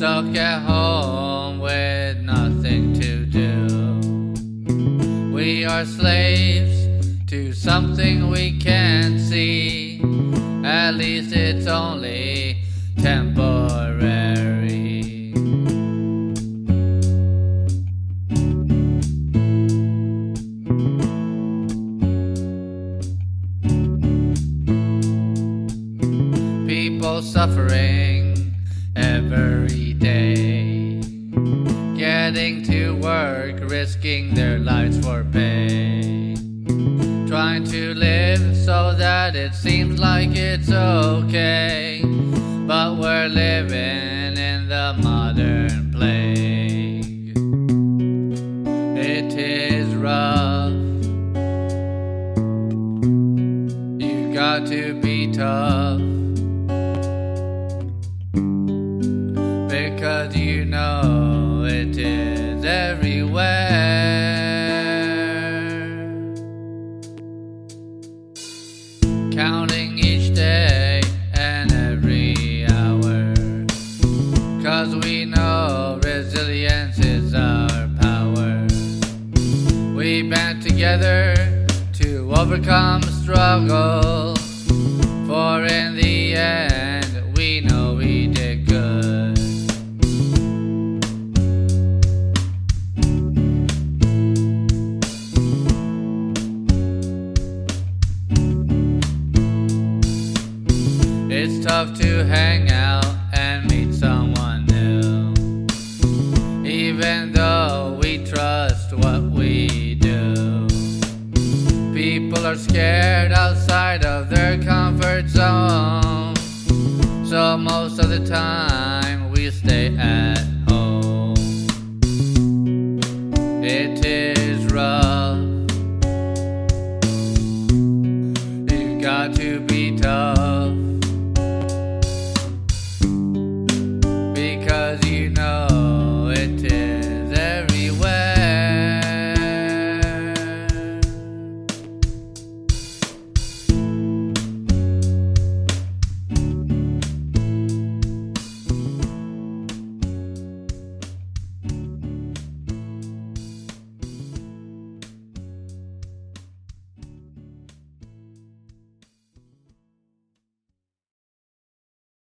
stuck at home with nothing to do. We are slaves to something we can't see. At least it's only temporary. People suffering every day, getting to work, risking their lives for pay, trying to live so that it seems like it's okay. But we're living in the modern plague. It is rough. You got to be tough, because you know it is everywhere. Counting each day and every hour, 'cause we know resilience is our power. We band together to overcome struggle, for in the end we know we did good. It's tough to hang out and meet someone new, even though we trust what we do. People are scared outside of their comfort zone, so most of the time we stay at home. It